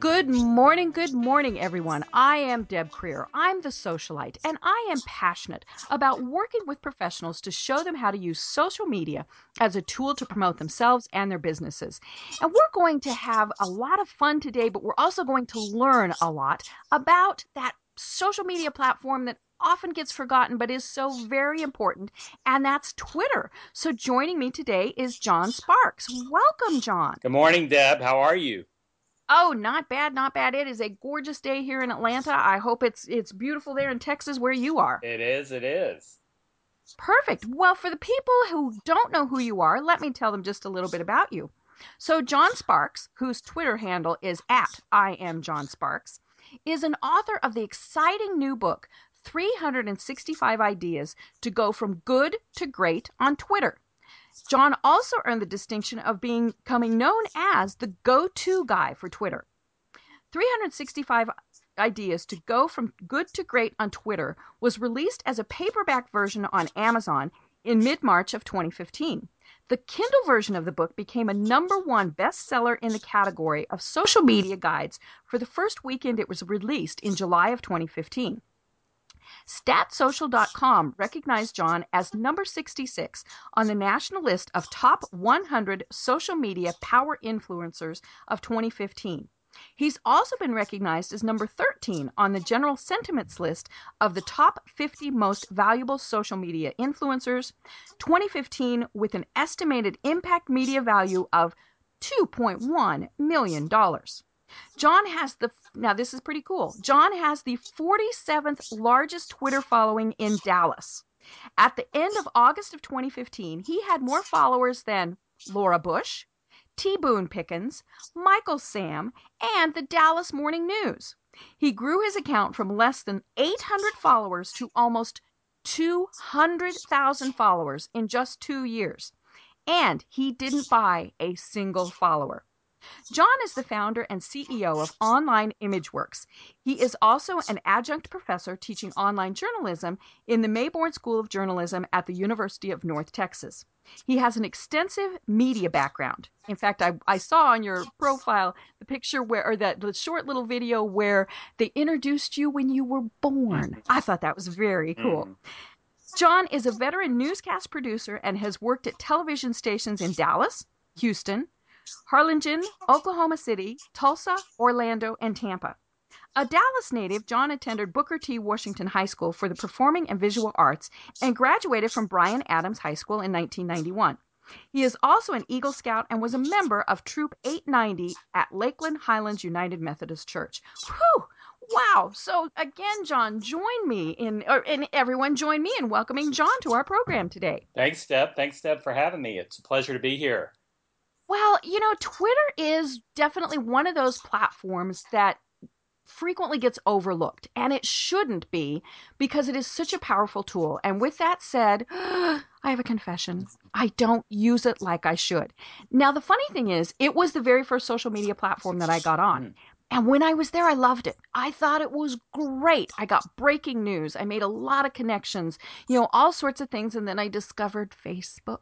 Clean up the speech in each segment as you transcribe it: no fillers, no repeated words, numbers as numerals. Good morning, everyone. I am Deb Krier. I'm the socialite, and I am passionate about working with professionals to show them how to use social media as a tool to promote themselves and their businesses. And we're going to have a lot of fun today, but we're also going to learn a lot about that social media platform that often gets forgotten but is so very important, and that's Twitter. So joining me today is John Sparks. Welcome, John. Good morning, Deb. How are you? Oh, not bad, not bad. It is a gorgeous day here in Atlanta. I hope it's beautiful there in Texas where you are. It is. Perfect. Well, for the people who don't know who you are, let me tell them just a little bit about you. So John Sparks, whose Twitter handle is at IamJohnSparks, is an author of the exciting new book, 365 Ideas to Go from Good to Great on Twitter. John also earned the distinction of becoming known as the go-to guy for Twitter. 365 Ideas to Go from Good to Great on Twitter was released as a paperback version on Amazon in mid-March of 2015. The Kindle version of the book became a #1 bestseller in the category of social media guides for the first weekend it was released in July of 2015. StatSocial.com recognized John as number 66 on the national list of top 100 social media power influencers of 2015. He's also been recognized as number 13 on the general sentiments list of the top 50 most valuable social media influencers, 2015, with an estimated impact media value of $2.1 million. Now this is pretty cool. John has the 47th largest Twitter following in Dallas. At the end of August of 2015, he had more followers than Laura Bush, T. Boone Pickens, Michael Sam, and the Dallas Morning News. He grew his account from less than 800 followers to almost 200,000 followers in just 2 years. And he didn't buy a single follower. John is the founder and CEO of Online ImageWorks. He is also an adjunct professor teaching online journalism in the Mayborn School of Journalism at the University of North Texas. He has an extensive media background. In fact, I saw on your profile the picture the short little video where they introduced you when you were born. I thought that was very cool. John is a veteran newscast producer and has worked at television stations in Dallas, Houston, Harlingen, Oklahoma City, Tulsa, Orlando, and Tampa. A Dallas native, John attended Booker T. Washington High School for the Performing and Visual Arts and graduated from Bryan Adams High School in 1991. He is also an Eagle Scout and was a member of Troop 890 at Lakeland Highlands United Methodist Church. Whew! Wow. So again, John, join me in welcoming John to our program today. Thanks, Deb. Thanks, Deb, for having me. It's a pleasure to be here. Well, you know, Twitter is definitely one of those platforms that frequently gets overlooked, and it shouldn't be because it is such a powerful tool. And with that said, I have a confession. I don't use it like I should. Now, the funny thing is, it was the very first social media platform that I got on. And when I was there, I loved it. I thought it was great. I got breaking news. I made a lot of connections, you know, all sorts of things. And then I discovered Facebook.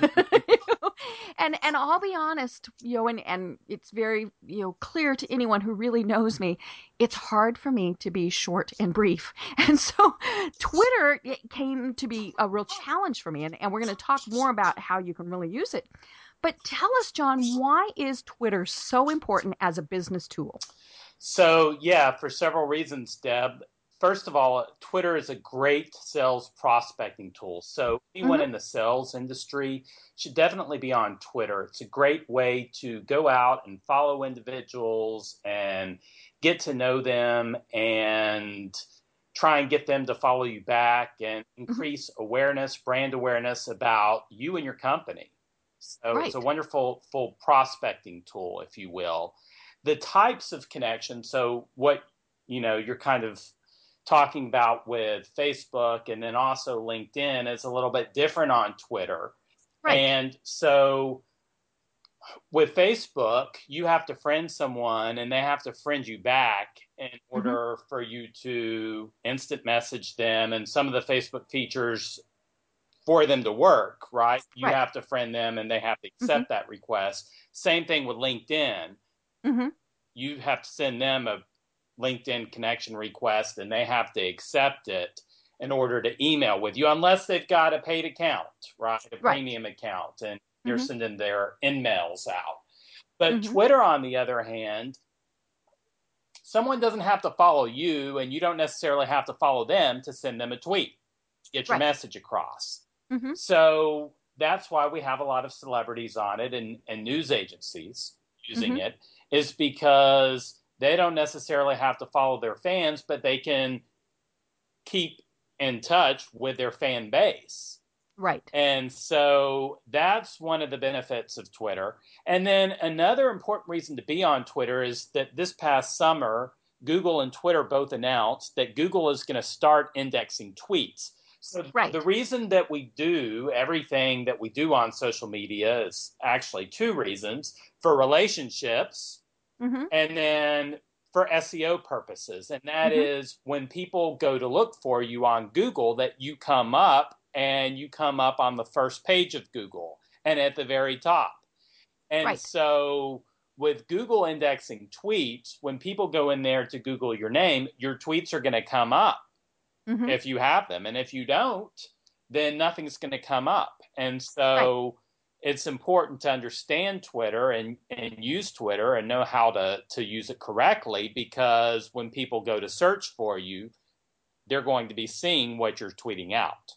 You know? And I'll be honest, you know, and it's very, you know, clear to anyone who really knows me, it's hard for me to be short and brief. And so Twitter came to be a real challenge for me. And we're going to talk more about how you can really use it. But tell us, John, why is Twitter so important as a business tool? So, yeah, for several reasons, Deb. First of all, Twitter is a great sales prospecting tool. So anyone in the sales industry should definitely be on Twitter. It's a great way to go out and follow individuals and get to know them and try and get them to follow you back and increase awareness, brand awareness about you and your company. So Right. It's a wonderful full prospecting tool, if you will. The types of connections, so what, you know, you're kind of talking about with Facebook and then also LinkedIn is a little bit different on Twitter. Right. And so with Facebook, you have to friend someone and they have to friend you back in order mm-hmm. for you to instant message them and some of the Facebook features for them to work, right? You right. have to friend them and they have to accept mm-hmm. that request. Same thing with LinkedIn. Mm-hmm. You have to send them a LinkedIn connection request and they have to accept it in order to email with you, unless they've got a paid account, right? A right. premium account, and mm-hmm. you're sending their in-mails out. But mm-hmm. Twitter, on the other hand, someone doesn't have to follow you and you don't necessarily have to follow them to send them a tweet, get your right. message across. Mm-hmm. So that's why we have a lot of celebrities on it and news agencies using mm-hmm. it, is because they don't necessarily have to follow their fans, but they can keep in touch with their fan base. Right. And so that's one of the benefits of Twitter. And then another important reason to be on Twitter is that this past summer, Google and Twitter both announced that Google is going to start indexing tweets. So right. the reason that we do everything that we do on social media is actually two reasons: for relationships mm-hmm. and then for SEO purposes. And that mm-hmm. is when people go to look for you on Google, that you come up and you come up on the first page of Google and at the very top. And right. so with Google indexing tweets, when people go in there to Google your name, your tweets are going to come up mm-hmm. if you have them. And if you don't, then nothing's going to come up. And so right. it's important to understand Twitter and use Twitter and know how to use it correctly, because when people go to search for you, they're going to be seeing what you're tweeting out.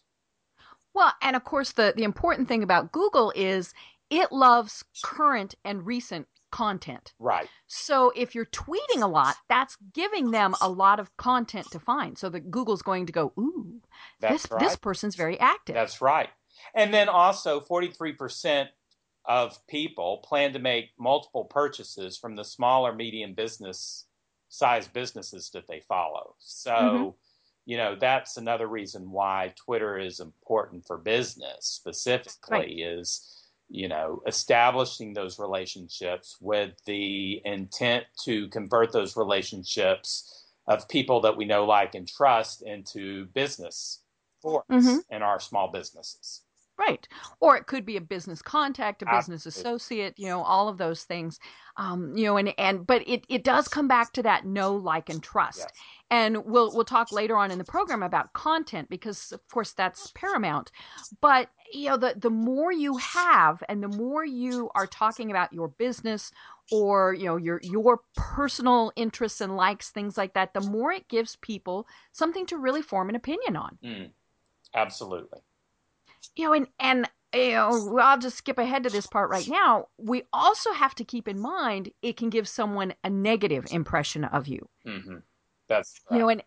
Well, and of course, the important thing about Google is it loves current and recent content. Right. So if you're tweeting a lot, that's giving them a lot of content to find, so that Google's going to go, ooh, that's right. this person's very active. That's right. And then also 43% of people plan to make multiple purchases from the smaller, medium size businesses that they follow. So mm-hmm. you know, that's another reason why Twitter is important for business specifically, right. is, you know, establishing those relationships with the intent to convert those relationships of people that we know, like, and trust into business for us mm-hmm. and our small businesses. Right. Or it could be a business contact, a business associate, you know, all of those things, you know, but it does come back to that know, like, and trust. Yes. And we'll talk later on in the program about content, because of course that's paramount. But, you know, the more you have and the more you are talking about your business or, you know, your personal interests and likes, things like that, the more it gives people something to really form an opinion on. Mm. Absolutely. You know, and you know, I'll just skip ahead to this part right now. We also have to keep in mind it can give someone a negative impression of you. Mm-hmm. That's right. You know, and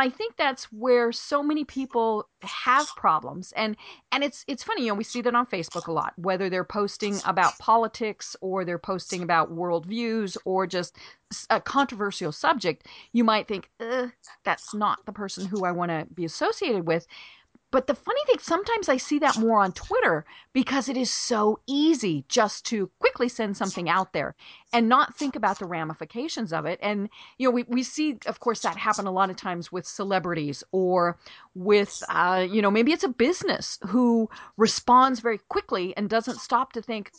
I think that's where so many people have problems. And it's funny, you know, we see that on Facebook a lot, whether they're posting about politics or they're posting about worldviews or just a controversial subject. You might think, that's not the person who I want to be associated with. But the funny thing, sometimes I see that more on Twitter, because it is so easy just to quickly send something out there and not think about the ramifications of it. And, you know, we see, of course, that happen a lot of times with celebrities or with, you know, maybe it's a business who responds very quickly and doesn't stop to think,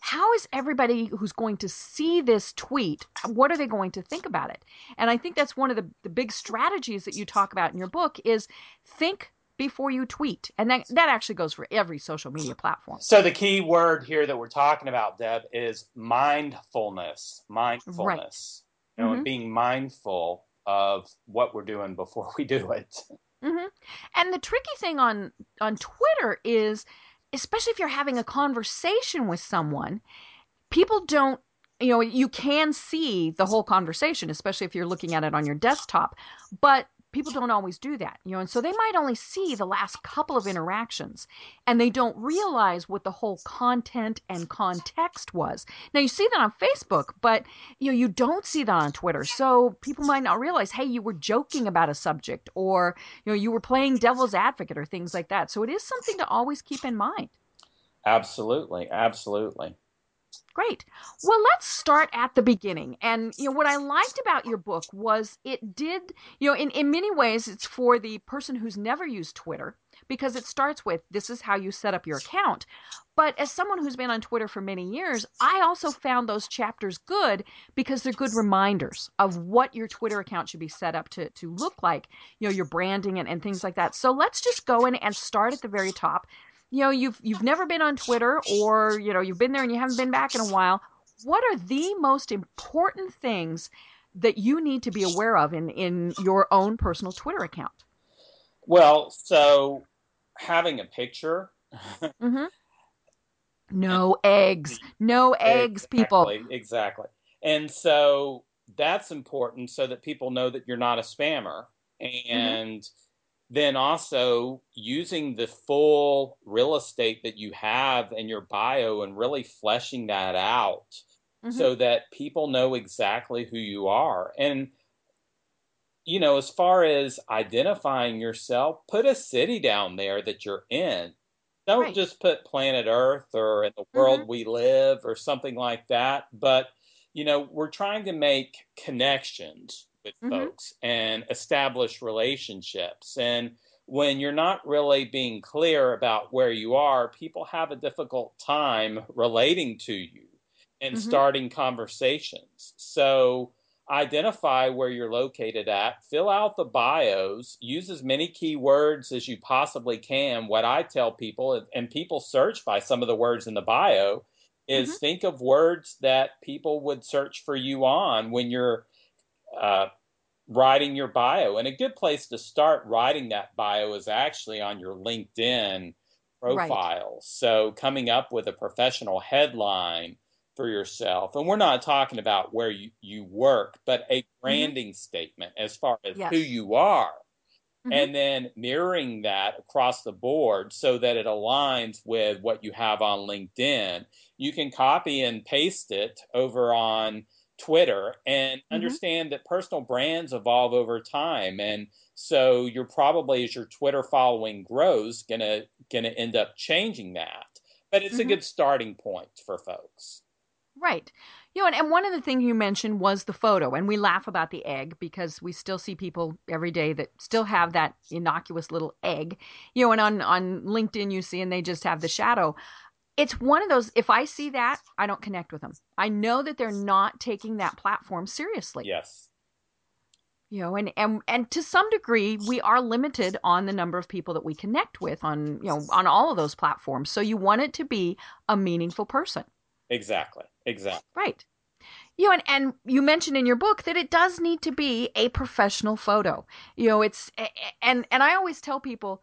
how is everybody who's going to see this tweet, what are they going to think about it? And I think that's one of the big strategies that you talk about in your book is think before you tweet. And that actually goes for every social media platform. So the key word here that we're talking about, Deb, is mindfulness. Mindfulness. Right. You know, mm-hmm. being mindful of what we're doing before we do it. Mm-hmm. And the tricky thing on Twitter is, especially if you're having a conversation with someone, people don't, you know, you can see the whole conversation, especially if you're looking at it on your desktop, but people don't always do that, you know, and so they might only see the last couple of interactions and they don't realize what the whole content and context was. Now, you see that on Facebook, but, you know, you don't see that on Twitter. So people might not realize, hey, you were joking about a subject, or, you know, you were playing devil's advocate or things like that. So it is something to always keep in mind. Absolutely. Absolutely. Great. Well, let's start at the beginning. And, you know, what I liked about your book was it did, you know, in many ways, it's for the person who's never used Twitter, because it starts with, this is how you set up your account. But as someone who's been on Twitter for many years, I also found those chapters good because they're good reminders of what your Twitter account should be set up to look like, you know, your branding and things like that. So let's just go in and start at the very top. You know, you've never been on Twitter, or, you know, you've been there and you haven't been back in a while. What are the most important things that you need to be aware of in your own personal Twitter account? Well, so having a picture. Mm-hmm. No eggs. No eggs, people. Exactly. And so that's important so that people know that you're not a spammer. And mm-hmm. Then also using the full real estate that you have in your bio and really fleshing that out, mm-hmm. so that people know exactly who you are. And, you know, as far as identifying yourself, put a city down there that you're in. Don't right. just put planet Earth or in the world mm-hmm. we live or something like that. But, you know, we're trying to make connections with mm-hmm. folks and establish relationships. And when you're not really being clear about where you are, people have a difficult time relating to you and mm-hmm. starting conversations. So identify where you're located at, fill out the bios, use as many keywords as you possibly can. What I tell people, and people search by some of the words in the bio, is mm-hmm. think of words that people would search for you on when you're writing your bio. And a good place to start writing that bio is actually on your LinkedIn profile. Right. So coming up with a professional headline for yourself. And we're not talking about where you work, but a branding mm-hmm. statement as far as yes. who you are. Mm-hmm. And then mirroring that across the board so that it aligns with what you have on LinkedIn. You can copy and paste it over on Twitter and understand mm-hmm. that personal brands evolve over time. And so you're probably, as your Twitter following grows, gonna end up changing that. But it's mm-hmm. a good starting point for folks. Right. You know, and one of the things you mentioned was the photo. And we laugh about the egg because we still see people every day that still have that innocuous little egg. You know, and on LinkedIn you see, and they just have the shadow. It's one of those, if I see that, I don't connect with them. I know that they're not taking that platform seriously. Yes. You know, and to some degree, we are limited on the number of people that we connect with on, you know, on all of those platforms. So you want it to be a meaningful person. Exactly. Exactly. Right. You know, and you mentioned in your book that it does need to be a professional photo. You know, it's, and I always tell people,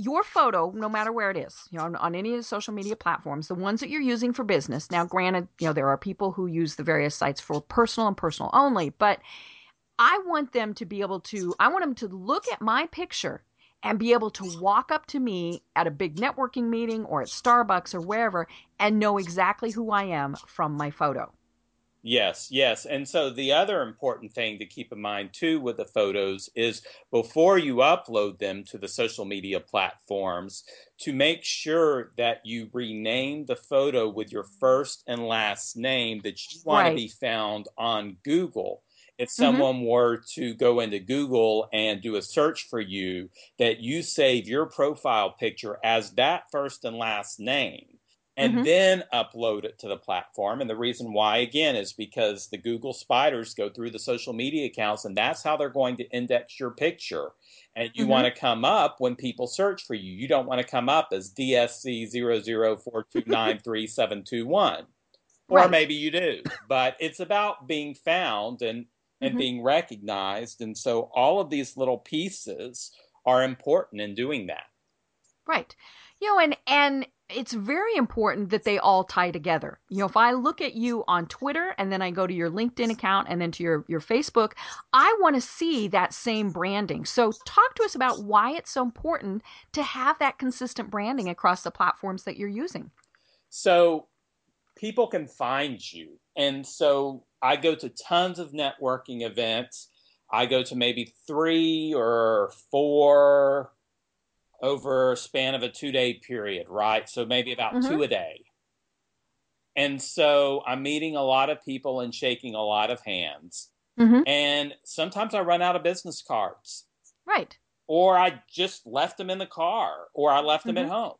your photo, no matter where it is, you know, on any of the social media platforms, the ones that you're using for business. Now, granted, you know, there are people who use the various sites for personal and personal only, but I want them to be able to, I want them to look at my picture and be able to walk up to me at a big networking meeting or at Starbucks or wherever and know exactly who I am from my photo. Yes, yes. And so the other important thing to keep in mind, too, with the photos is before you upload them to the social media platforms, to make sure that you rename the photo with your first and last name that you want right. to be found on Google. If someone mm-hmm. were to go into Google and do a search for you, that you save your profile picture as that first and last name. And mm-hmm. then upload it to the platform. And the reason why, again, is because the Google spiders go through the social media accounts, and that's how they're going to index your picture. And you mm-hmm. want to come up when people search for you. You don't want to come up as DSC00429371. Or right. maybe you do. But it's about being found and mm-hmm. being recognized. And so all of these little pieces are important in doing that. Right. You know, and it's very important that they all tie together. You know, if I look at you on Twitter and then I go to your LinkedIn account and then to your Facebook, I want to see that same branding. So talk to us about why it's so important to have that consistent branding across the platforms that you're using. So people can find you. And so I go to tons of networking events. I go to maybe 3 or 4 over a span of a 2-day period, right? So maybe about 2 a day. And so I'm meeting a lot of people and shaking a lot of hands. Mm-hmm. And sometimes I run out of business cards. Right. Or I just left them in the car, or I left them at home.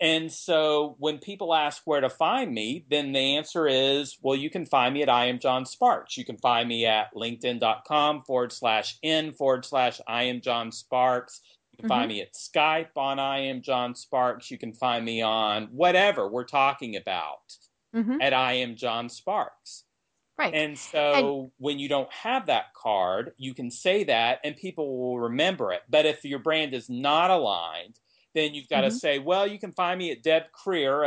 And so when people ask where to find me, then the answer is, well, you can find me at IamJohnSparks. You can find me at linkedin.com/n/IamJohnSparks. You can find me at Skype on I Am John Sparks. You can find me on whatever we're talking about at I Am John Sparks. Right. And so when you don't have that card, you can say that and people will remember it. But if your brand is not aligned, then you've got to say, well, you can find me at Deb Krier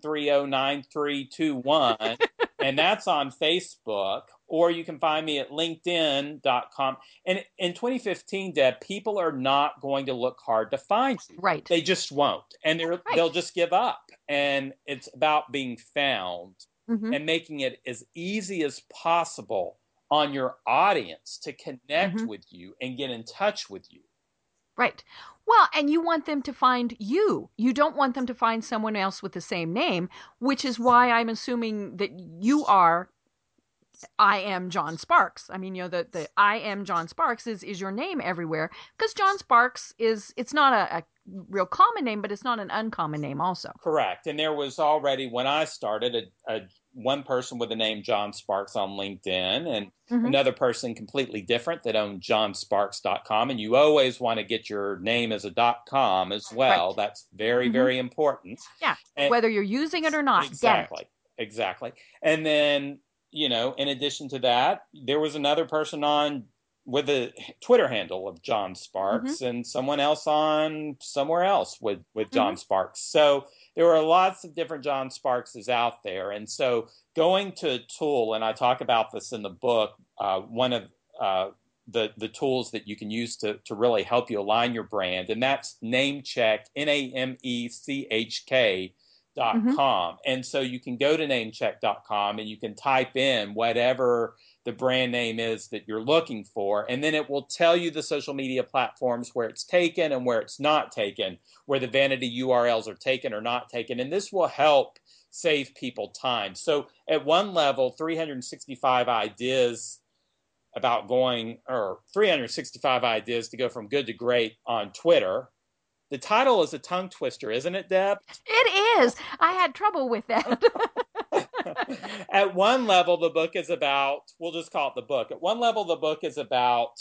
07309321. And that's on Facebook, or you can find me at linkedin.com. And in 2015, Deb, people are not going to look hard to find you. Right. They just won't. And they'll just give up. And it's about being found and making it as easy as possible on your audience to connect with you and get in touch with you. Right. Well, and you want them to find you. You don't want them to find someone else with the same name, which is why I'm assuming that you are I Am John Sparks. I mean, you know, the I Am John Sparks is your name everywhere, because John Sparks is, it's not a real common name, but it's not an uncommon name also. Correct. And there was already, when I started, one person with the name John Sparks on LinkedIn, and another person completely different that owned johnsparks.com. And you always want to get your name as a .com as well. Right. That's very, very important. Yeah. And whether you're using it or not. Exactly. Exactly. And then, you know, in addition to that, there was another person on with the Twitter handle of John Sparks and someone else on somewhere else with John Sparks. So there are lots of different John Sparkses out there. And so going to a tool, and I talk about this in the book, one of the tools that you can use to really help you align your brand, and that's Namechk, NAMECHK.com. And so you can go to Namechk.com and you can type in whatever the brand name is that you're looking for, and then it will tell you the social media platforms where it's taken and where it's not taken, where the vanity URLs are taken or not taken, and this will help save people time. So at one level, 365 ideas about going, or 365 ideas to go from good to great on Twitter. The title is a tongue twister, isn't it, Deb? It is. I had trouble with that. At one level, the book is about, we'll just call it the book. At one level, the book is about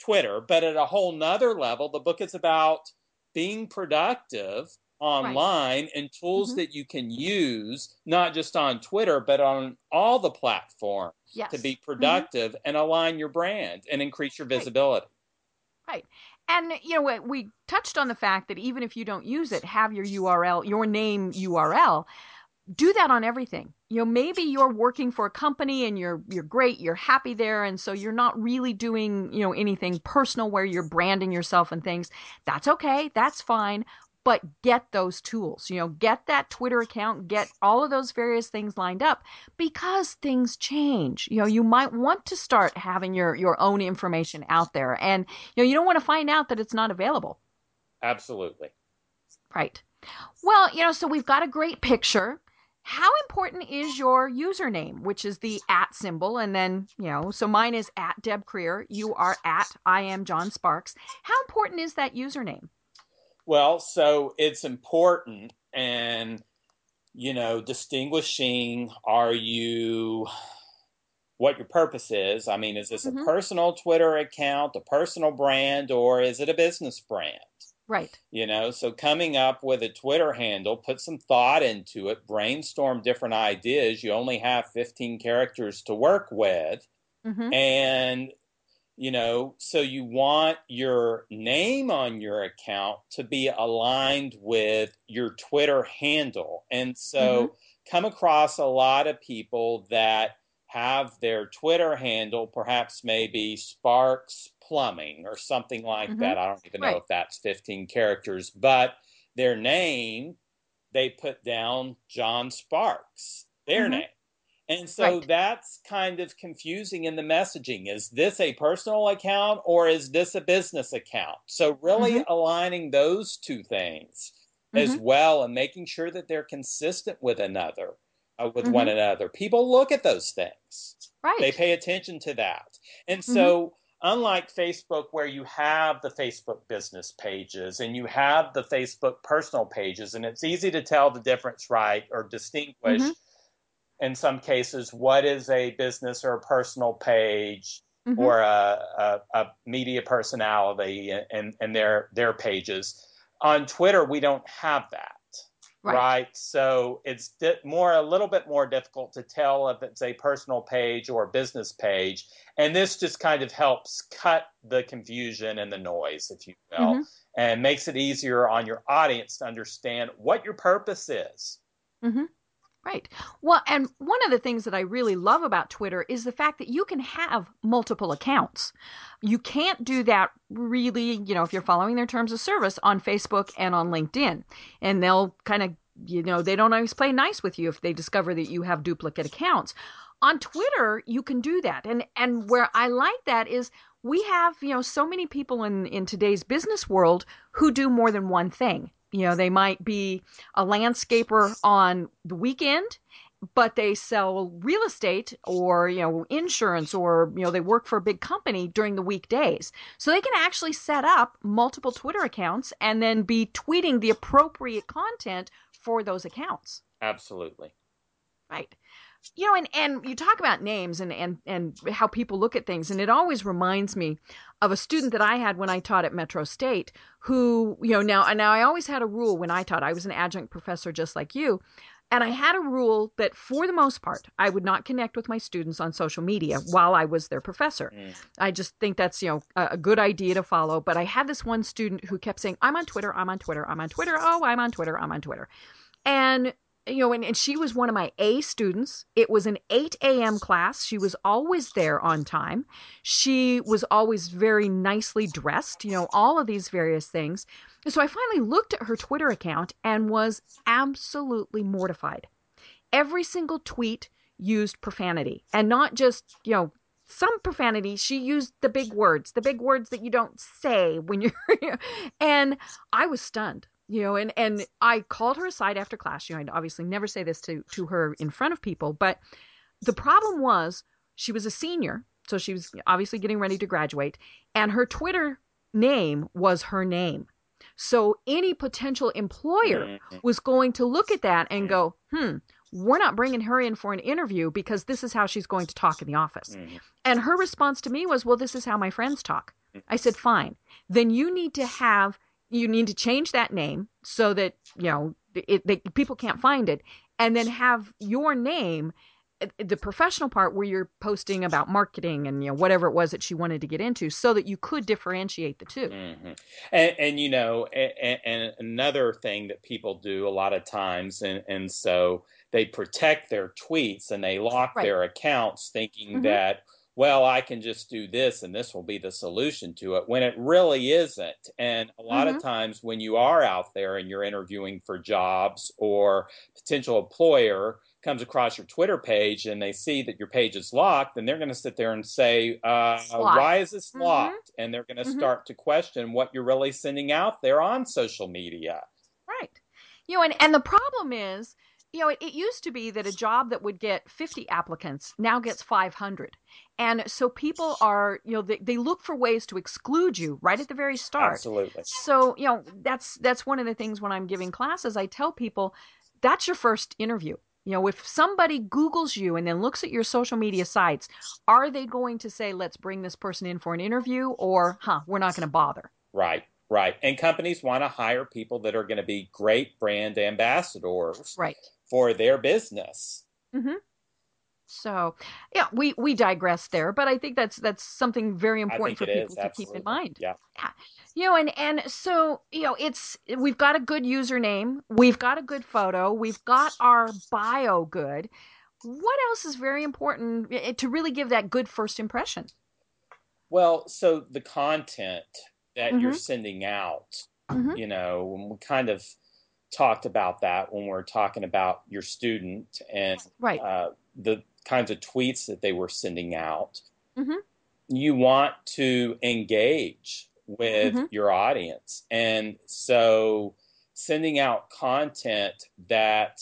Twitter, but at a whole nother level, the book is about being productive online and tools that you can use, not just on Twitter, but on all the platforms to be productive and align your brand and increase your visibility. Right. And, you know, we touched on the fact that even if you don't use it, have your URL, your name URL. Do that on everything. You know, maybe you're working for a company and you're great, you're happy there, and so you're not really doing, you know, anything personal where you're branding yourself and things. That's okay. That's fine. But get those tools, you know, get that Twitter account, get all of those various things lined up, because things change. You know, you might want to start having your own information out there, and, you know, you don't want to find out that it's not available. Absolutely. Right. Well, you know, so we've got a great picture. How important is your username, which is the at symbol? And then, you know, so mine is at Deb Krier. You are at I Am John Sparks. How important is that username? Well, so it's important, and, you know, distinguishing what your purpose is. I mean, is this a personal Twitter account, a personal brand, or is it a business brand? Right. You know, so coming up with a Twitter handle, put some thought into it, brainstorm different ideas. You only have 15 characters to work with. And You know, so you want your name on your account to be aligned with your Twitter handle. And so come across a lot of people that have their Twitter handle, perhaps maybe Sparks Plumbing or something like that. I don't even know if that's 15 characters, but their name, they put down John Sparks, their name. And so that's kind of confusing in the messaging. Is this a personal account or is this a business account? So really aligning those two things as well and making sure that they're consistent with another, with one another. People look at those things. Right. They pay attention to that. And so unlike Facebook, where you have the Facebook business pages and you have the Facebook personal pages, and it's easy to tell the difference, right, or distinguish in some cases, what is a business or a personal page or a media personality and their pages. On Twitter, we don't have that, right? So it's a little bit more difficult to tell if it's a personal page or a business page. And this just kind of helps cut the confusion and the noise, if you will, and makes it easier on your audience to understand what your purpose is. Right. Well, and one of the things that I really love about Twitter is the fact that you can have multiple accounts. You can't do that really, you know, if you're following their terms of service on Facebook and on LinkedIn. And they'll kind of, you know, they don't always play nice with you if they discover that you have duplicate accounts. On Twitter, you can do that. And where I like that is we have, you know, so many people in today's business world who do more than one thing. You know, they might be a landscaper on the weekend, but they sell real estate or, you know, insurance or, you know, they work for a big company during the weekdays. So they can actually set up multiple Twitter accounts and then be tweeting the appropriate content for those accounts. Absolutely. Right. You know, and you talk about names and how people look at things. And it always reminds me of a student that I had when I taught at Metro State who, you know, now I always had a rule when I taught. I was an adjunct professor just like you. And I had a rule that for the most part, I would not connect with my students on social media while I was their professor. I just think that's, you know, a good idea to follow. But I had this one student who kept saying, I'm on Twitter, I'm on Twitter, I'm on Twitter. Oh, I'm on Twitter, I'm on Twitter. And you know, and she was one of my A students. It was an 8 a.m. class. She was always there on time. She was always very nicely dressed, you know, all of these various things. And so I finally looked at her Twitter account and was absolutely mortified. Every single tweet used profanity, and not just, you know, some profanity. She used the big words that you don't say when you're, and I was stunned. You know, and I called her aside after class. You know, I'd obviously never say this to her in front of people. But the problem was she was a senior, so she was obviously getting ready to graduate. And her Twitter name was her name. So any potential employer was going to look at that and go, we're not bringing her in for an interview because this is how she's going to talk in the office. And her response to me was, well, this is how my friends talk. I said, fine. Then you need to change that name so that, you know, people can't find it, and then have your name, the professional part where you're posting about marketing and, you know, whatever it was that she wanted to get into, so that you could differentiate the two. And you know, and another thing that people do a lot of times, and so they protect their tweets and they lock their accounts thinking that, well, I can just do this and this will be the solution to it, when it really isn't. And a lot of times when you are out there and you're interviewing for jobs, or potential employer comes across your Twitter page and they see that your page is locked, then they're going to sit there and say, why is this locked? And they're going to start to question what you're really sending out there on social media. Right. You know, and the problem is, you know, it used to be that a job that would get 50 applicants now gets 500. And so people are, you know, they look for ways to exclude you right at the very start. Absolutely. So, you know, that's one of the things when I'm giving classes, I tell people that's your first interview. You know, if somebody Googles you and then looks at your social media sites, are they going to say, let's bring this person in for an interview, or, we're not going to bother? Right. Right. And companies want to hire people that are going to be great brand ambassadors for their business. So, yeah, we digress there, but I think that's something very important for people to keep in mind. Yeah. You know, and so, you know, we've got a good username, we've got a good photo, we've got our bio good. What else is very important to really give that good first impression? Well, so the content that you're sending out, you know, when we kind of talked about that when we're talking about your student and the kinds of tweets that they were sending out, you want to engage with your audience. And so sending out content that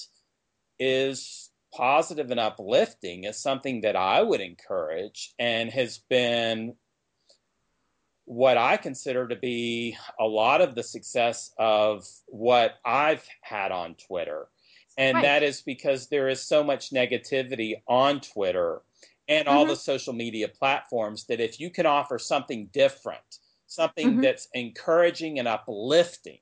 is positive and uplifting is something that I would encourage and has been what I consider to be a lot of the success of what I've had on Twitter. And that is because there is so much negativity on Twitter and all the social media platforms that if you can offer something different, something that's encouraging and uplifting,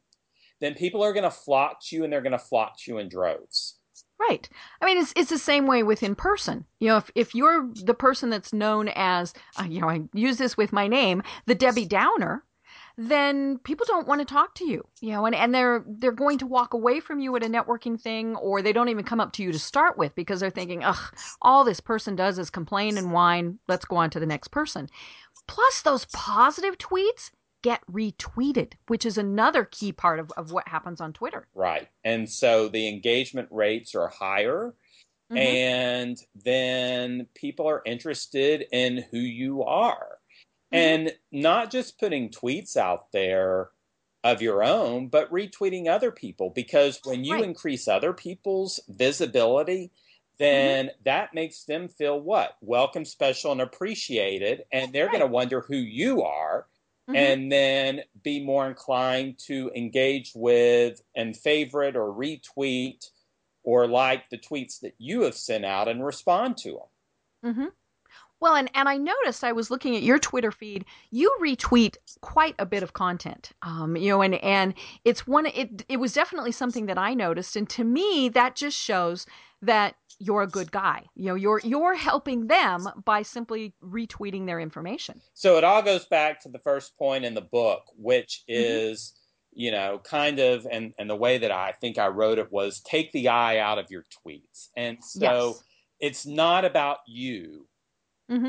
then people are going to flock to you, and they're going to flock to you in droves. Right. I mean, it's the same way with in person. You know, if you're the person that's known as, you know, I use this with my name, the Debbie Downer, then people don't want to talk to you, you know, and they're going to walk away from you at a networking thing, or they don't even come up to you to start with because they're thinking, ugh, all this person does is complain and whine. Let's go on to the next person. Plus, those positive tweets get retweeted, which is another key part of what happens on Twitter. Right. And so the engagement rates are higher, and then people are interested in who you are. And not just putting tweets out there of your own, but retweeting other people, because when you increase other people's visibility, then that makes them feel what? Welcome, special, and appreciated. And they're going to wonder who you are, and then be more inclined to engage with and favorite or retweet or like the tweets that you have sent out and respond to them. Well, and I noticed, I was looking at your Twitter feed, you retweet quite a bit of content, you know, and it's it was definitely something that I noticed. And to me, that just shows that you're a good guy. You know, you're helping them by simply retweeting their information. So it all goes back to the first point in the book, which is, you know, kind of, and the way that I think I wrote it was, take the eye out of your tweets. And so it's not about you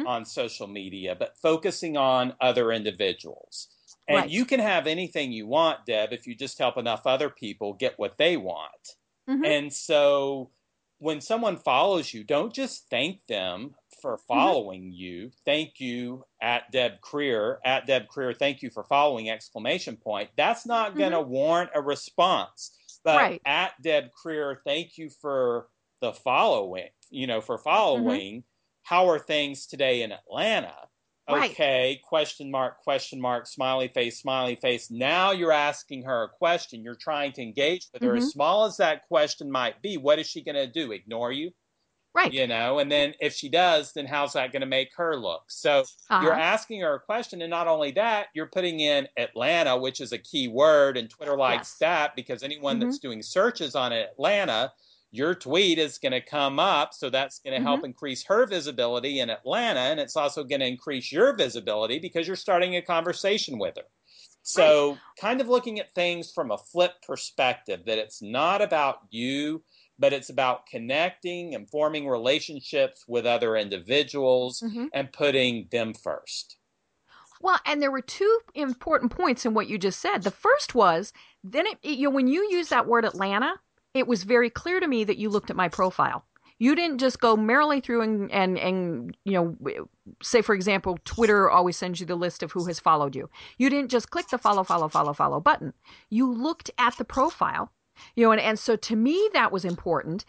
on social media, but focusing on other individuals. And you can have anything you want, Deb, if you just help enough other people get what they want. And so when someone follows you, don't just thank them for following you. Thank you at Deb Krier. At Deb Krier, thank you for following, ! That's not going to warrant a response. But at Deb Krier, thank you for the following, you know, for following. How are things today in Atlanta? Okay, question mark, smiley face, smiley face. Now you're asking her a question. You're trying to engage with her. As small as that question might be, what is she going to do? Ignore you? Right. You know, and then if she does, then how's that going to make her look? So you're asking her a question. And not only that, you're putting in Atlanta, which is a key word, and Twitter likes that, because anyone that's doing searches on Atlanta, your tweet is going to come up, so that's going to help increase her visibility in Atlanta, and it's also going to increase your visibility because you're starting a conversation with her. So kind of looking at things from a flip perspective, that it's not about you, but it's about connecting and forming relationships with other individuals and putting them first. Well, and there were two important points in what you just said. The first was, then you know, when you use that word Atlanta, it was very clear to me that you looked at my profile. You didn't just go merrily through and you know, say, for example, Twitter always sends you the list of who has followed you. You didn't just click the follow button. You looked at the profile, you know, and so to me that was important.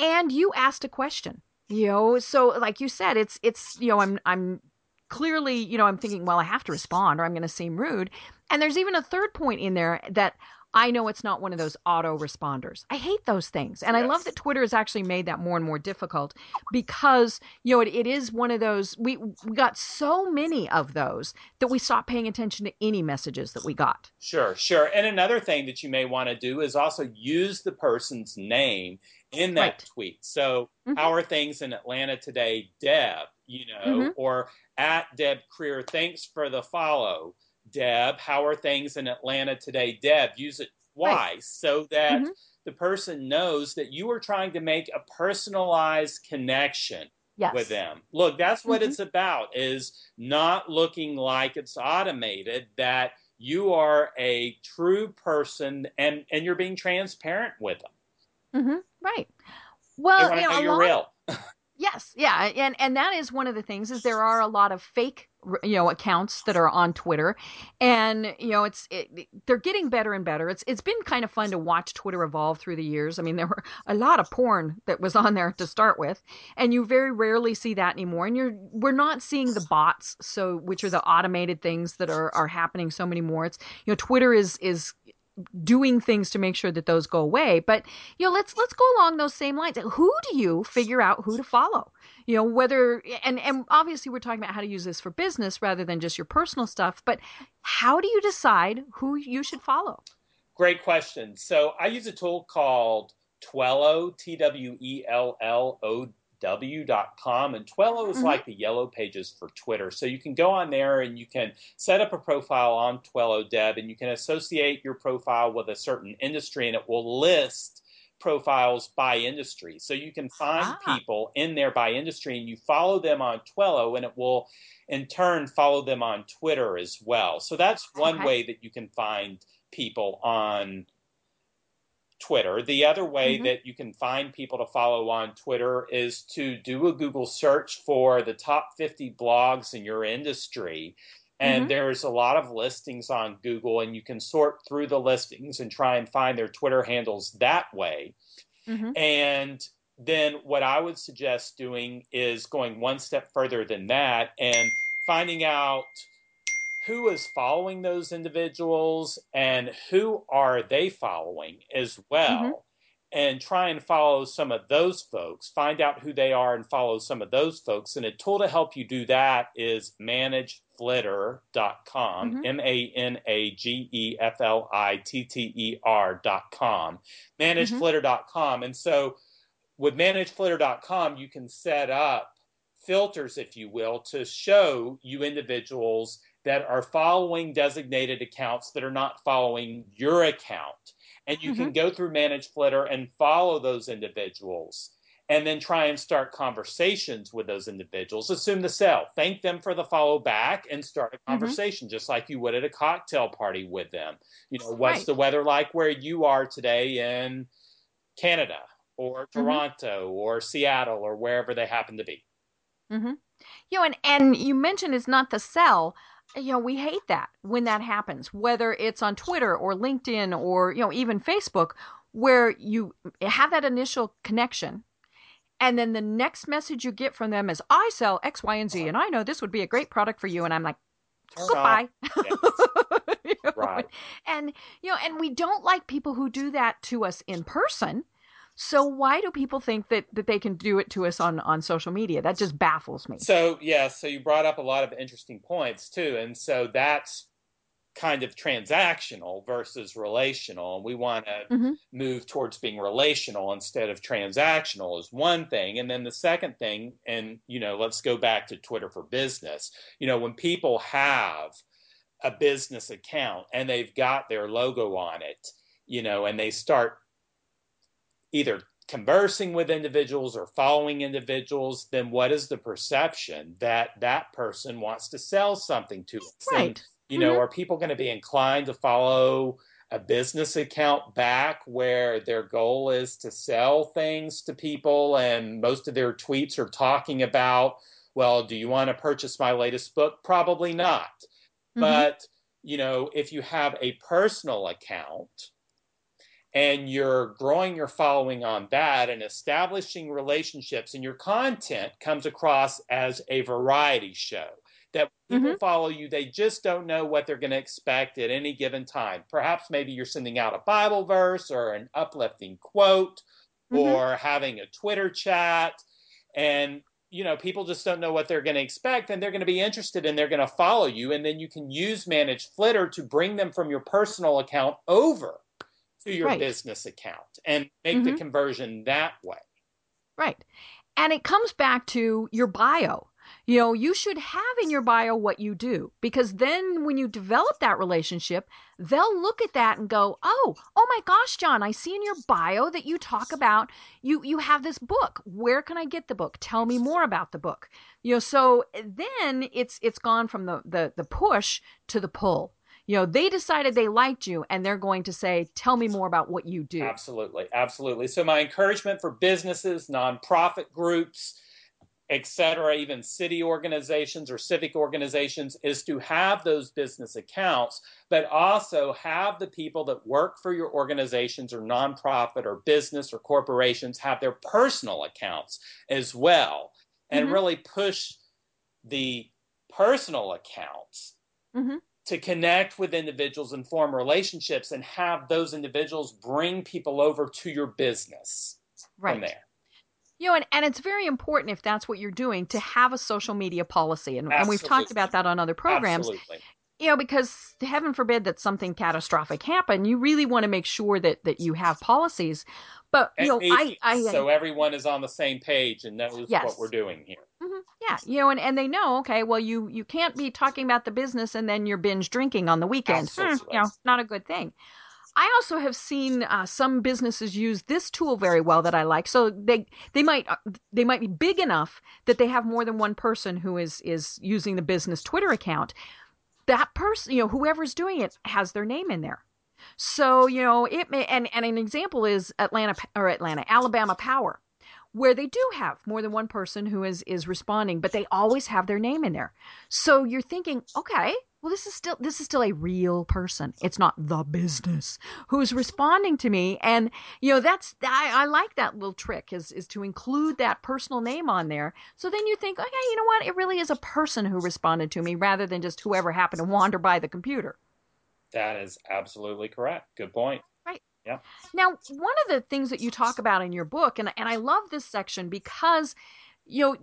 And you asked a question, you know, so like you said, it's you know, I'm clearly, you know, I'm thinking, well, I have to respond or I'm going to seem rude. And there's even a third point in there that I know it's not one of those autoresponders. I hate those things. And yes. I love that Twitter has actually made that more and more difficult because, you know, it is one of those, we got so many of those that we stopped paying attention to any messages that we got. Sure, sure. And another thing that you may want to do is also use the person's name in that right. tweet. So how are things in Atlanta today, Deb, you know, or at Deb Krier, thanks for the follow, Deb. How are things in Atlanta today, Deb? Use it twice so that the person knows that you are trying to make a personalized connection with them. Look, that's what it's about, is not looking like it's automated, that you are a true person and you're being transparent with them. Right. Well, you know, you're real. Yes. Yeah. And that is one of the things, is there are a lot of fake, you know, accounts that are on Twitter, and, you know, they're getting better and better. It's been kind of fun to watch Twitter evolve through the years. I mean, there were a lot of porn that was on there to start with, and you very rarely see that anymore. And we're not seeing the bots. So, which are the automated things that are happening so many more. It's, you know, Twitter is doing things to make sure that those go away. But, you know, let's go along those same lines. Who do you figure out who to follow? You know, whether, and obviously we're talking about how to use this for business rather than just your personal stuff, but how do you decide who you should follow? Great question. So I use a tool called Twellow, TWELLOW.com, and Twellow is like the Yellow Pages for Twitter. So you can go on there and you can set up a profile on Twellow, Deb, and you can associate your profile with a certain industry, and it will list profiles by industry. So you can find people in there by industry, and you follow them on Twellow, and it will in turn follow them on Twitter as well. So that's one way that you can find people on Twitter. The other way that you can find people to follow on Twitter is to do a Google search for the top 50 blogs in your industry. And there's a lot of listings on Google, and you can sort through the listings and try and find their Twitter handles that way. And then what I would suggest doing is going one step further than that and finding out who is following those individuals and who are they following as well, and try and follow some of those folks, find out who they are and follow some of those folks. And a tool to help you do that is ManageFlitter.com, ManageFlitter.com, ManageFlitter.com. And so with ManageFlitter.com, you can set up filters, if you will, to show you individuals that are following designated accounts that are not following your account. And you can go through ManageFlitter and follow those individuals and then try and start conversations with those individuals. Assume the sell. Thank them for the follow back and start a conversation just like you would at a cocktail party with them. You know, what's the weather like where you are today in Canada or Toronto or Seattle or wherever they happen to be? You know, and you mentioned it's not the sell. You know, we hate that when that happens, whether it's on Twitter or LinkedIn or, you know, even Facebook, where you have that initial connection. And then the next message you get from them is, I sell X, Y, and Z, and I know this would be a great product for you. And I'm like, goodbye. You know? And, you know, and we don't like people who do that to us in person. So why do people think that they can do it to us on social media? That just baffles me. So, yeah, so you brought up a lot of interesting points, too. And so that's kind of transactional versus relational. And we want to move towards being relational instead of transactional is one thing. And then the second thing, and, you know, let's go back to Twitter for business. You know, when people have a business account and they've got their logo on it, you know, and they start either conversing with individuals or following individuals, then what is the perception that that person wants to sell something to us? Right. And, you know, are people going to be inclined to follow a business account back where their goal is to sell things to people and most of their tweets are talking about, well, do you want to purchase my latest book? Probably not. But, you know, if you have a personal account and you're growing your following on that and establishing relationships, and your content comes across as a variety show that people follow you, they just don't know what they're going to expect at any given time. Perhaps maybe you're sending out a Bible verse or an uplifting quote or having a Twitter chat. And, you know, people just don't know what they're going to expect, and they're going to be interested and they're going to follow you. And then you can use ManageFlitter to bring them from your personal account over to your business account and make the conversion that way. Right. And it comes back to your bio. You know, you should have in your bio what you do, because then when you develop that relationship, they'll look at that and go, oh my gosh, John, I see in your bio that you talk about, you have this book. Where can I get the book? Tell me more about the book. You know, so then it's gone from the push to the pull. You know, they decided they liked you, and they're going to say, tell me more about what you do. Absolutely. Absolutely. So my encouragement for businesses, nonprofit groups, et cetera, even city organizations or civic organizations, is to have those business accounts, but also have the people that work for your organizations or nonprofit or business or corporations have their personal accounts as well, and really push the personal accounts to connect with individuals and form relationships, and have those individuals bring people over to your business from there. You know, and it's very important, if that's what you're doing, to have a social media policy. And we've talked about that on other programs. Absolutely. You know, because heaven forbid that something catastrophic happen, you really want to make sure that you have policies. But, you know, so everyone is on the same page and knows what we're doing here. Yeah. You know, and they know, okay, well, you can't be talking about the business and then you're binge drinking on the weekend. You know, not a good thing. I also have seen some businesses use this tool very well that I like. So they might be big enough that they have more than one person who is using the business Twitter account. That person, you know, whoever's doing it has their name in there. So, you know, it may, and an example is Alabama Power, where they do have more than one person who is responding, but they always have their name in there. So you're thinking, okay, well, this is still a real person. It's not the business who's responding to me. And, you know, I like that little trick is to include that personal name on there. So then you think, okay, you know what? It really is a person who responded to me rather than just whoever happened to wander by the computer. That is absolutely correct. Good point. Right. Yeah. Now, one of the things that you talk about in your book, and I love this section because, you know,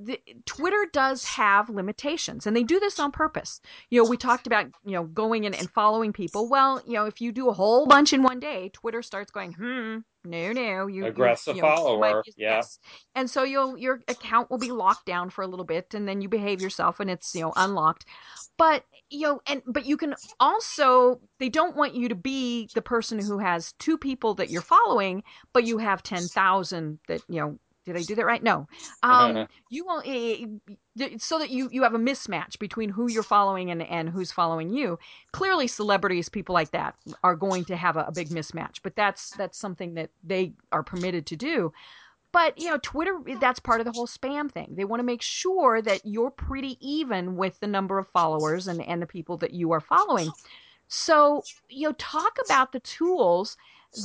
Twitter does have limitations, and they do this on purpose. You know, we talked about, you know, going in and following people. Well, you know, if you do a whole bunch in one day, Twitter starts going, no, aggressive follower. Yeah. And so your account will be locked down for a little bit, and then you behave yourself and it's, you know, unlocked. But, you know, but you can also, they don't want you to be the person who has two people that you're following, but you have 10,000 that, you know. Did I do that right? No. You won't, so that you have a mismatch between who you're following and who's following you. Clearly, celebrities, people like that, are going to have a big mismatch, but that's something that they are permitted to do. But, you know, Twitter, that's part of the whole spam thing. They want to make sure that you're pretty even with the number of followers and the people that you are following. So, you know, talk about the tools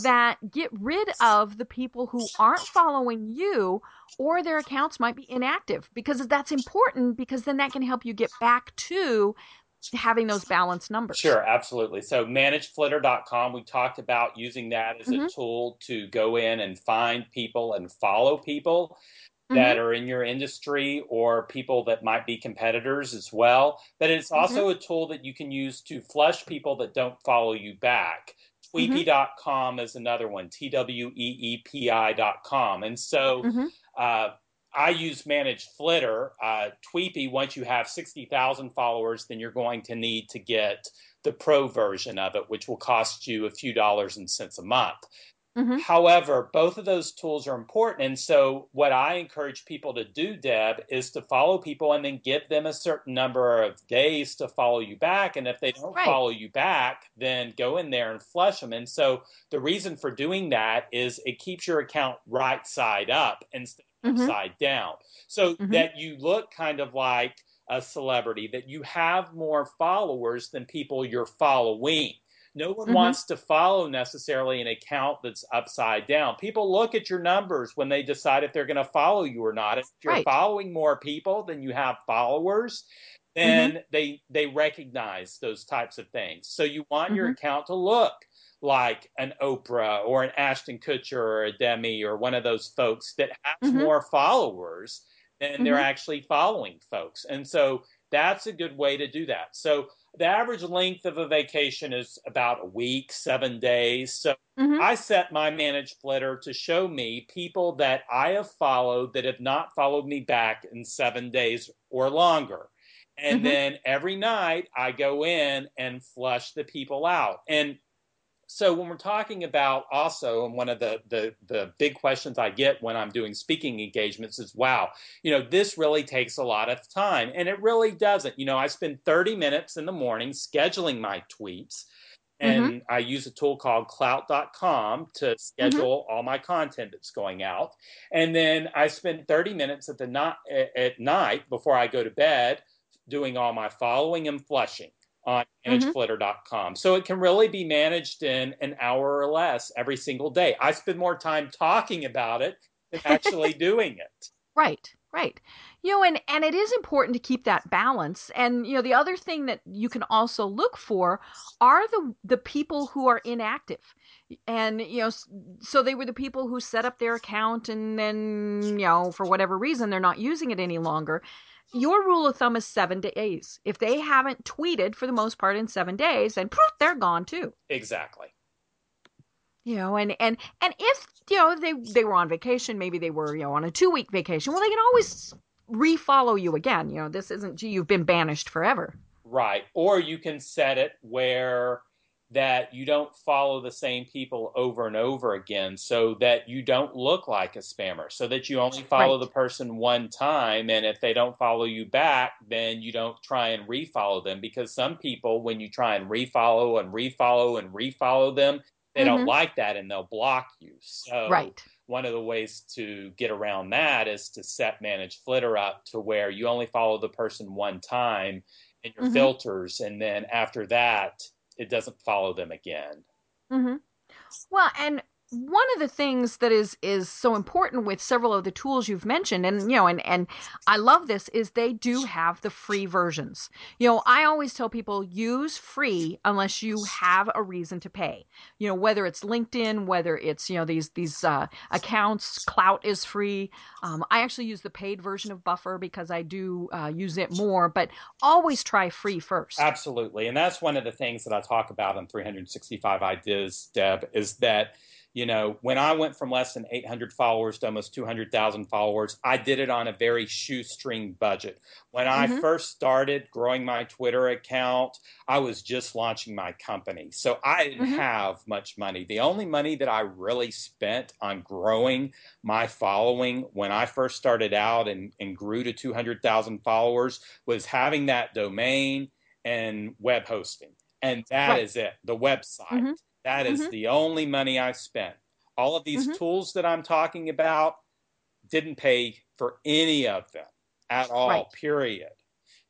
that get rid of the people who aren't following you, or their accounts might be inactive, because that's important, because then that can help you get back to having those balanced numbers. Sure, absolutely. So ManageFlitter.com, we talked about using that as a tool to go in and find people and follow people that are in your industry or people that might be competitors as well. But it's also a tool that you can use to flush people that don't follow you back. Tweepi.com is another one, TWEEPI.com. And so I use ManageFlitter. Tweepi, once you have 60,000 followers, then you're going to need to get the pro version of it, which will cost you a few dollars and cents a month. However, both of those tools are important. And so what I encourage people to do, Deb, is to follow people and then give them a certain number of days to follow you back. And if they don't follow you back, then go in there and flush them. And so the reason for doing that is it keeps your account right side up instead of upside down. So that you look kind of like a celebrity, that you have more followers than people you're following. No one wants to follow necessarily an account that's upside down. People look at your numbers when they decide if they're going to follow you or not. If you're following more people than you have followers, then they recognize those types of things. So you want your account to look like an Oprah or an Ashton Kutcher or a Demi or one of those folks that has more followers than they're actually following folks. And so that's a good way to do that. So the average length of a vacation is about a week, 7 days. So I set my ManageFlitter to show me people that I have followed that have not followed me back in 7 days or longer. And then every night I go in and flush the people out. And so when we're talking about also, and one of the big questions I get when I'm doing speaking engagements is, wow, you know, this really takes a lot of time. And it really doesn't. You know, I spend 30 minutes in the morning scheduling my tweets. And I use a tool called Klout.com to schedule all my content that's going out. And then I spend 30 minutes at night before I go to bed doing all my following and flushing on ManageFlitter.com. So it can really be managed in an hour or less every single day. I spend more time talking about it than actually doing it. Right, right. You know, and it is important to keep that balance. And, you know, the other thing that you can also look for are the people who are inactive. And, you know, so they were the people who set up their account and then, you know, for whatever reason, they're not using it any longer. Your rule of thumb is 7 days. If they haven't tweeted for the most part in 7 days, then poof, they're gone too. Exactly. You know, and if, you know, they were on vacation, maybe they were, you know, on a 2-week vacation, well, they can always refollow you again. You know, this isn't, gee, you've been banished forever. Right. Or you can set it where that you don't follow the same people over and over again so that you don't look like a spammer, so that you only follow the person one time. And if they don't follow you back, then you don't try and refollow them, because some people, when you try and refollow them, they don't like that and they'll block you. So one of the ways to get around that is to set ManageFlitter up to where you only follow the person one time in your filters. And then after that, it doesn't follow them again. Well, and one of the things that is so important with several of the tools you've mentioned, and, you know, and I love this, is they do have the free versions. You know, I always tell people use free unless you have a reason to pay. You know, whether it's LinkedIn, whether it's, you know, these accounts, Klout is free. I actually use the paid version of Buffer because I do use it more, but always try free first. Absolutely. And that's one of the things that I talk about in 365 Ideas, Deb, is that, you know, when I went from less than 800 followers to almost 200,000 followers, I did it on a very shoestring budget. When I first started growing my Twitter account, I was just launching my company. So I didn't have much money. The only money that I really spent on growing my following when I first started out and grew to 200,000 followers was having that domain and web hosting. And that is it, the website. That is the only money I spent. All of these tools that I'm talking about, didn't pay for any of them at all, period.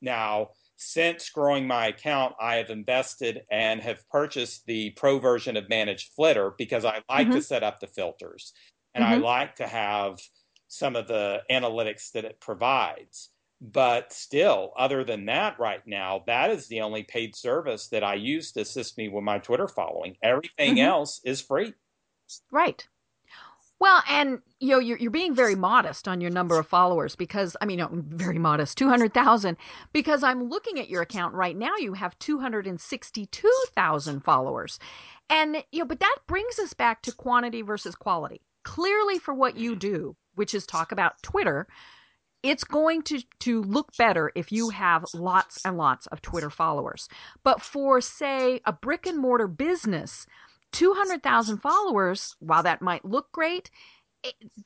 Now, since growing my account, I have invested and have purchased the pro version of ManageFlitter because I like to set up the filters and I like to have some of the analytics that it provides. But still, other than that, right now, that is the only paid service that I use to assist me with my Twitter following. Everything else is free. Right. Well, and you know, you're being very modest on your number of followers because, I mean, no, very modest, 200,000, because I'm looking at your account right now. You have 262,000 followers. And, you know, but that brings us back to quantity versus quality. Clearly, for what you do, which is talk about Twitter, it's going to look better if you have lots and lots of Twitter followers. But for, say, a brick and mortar business, 200,000 followers, while that might look great,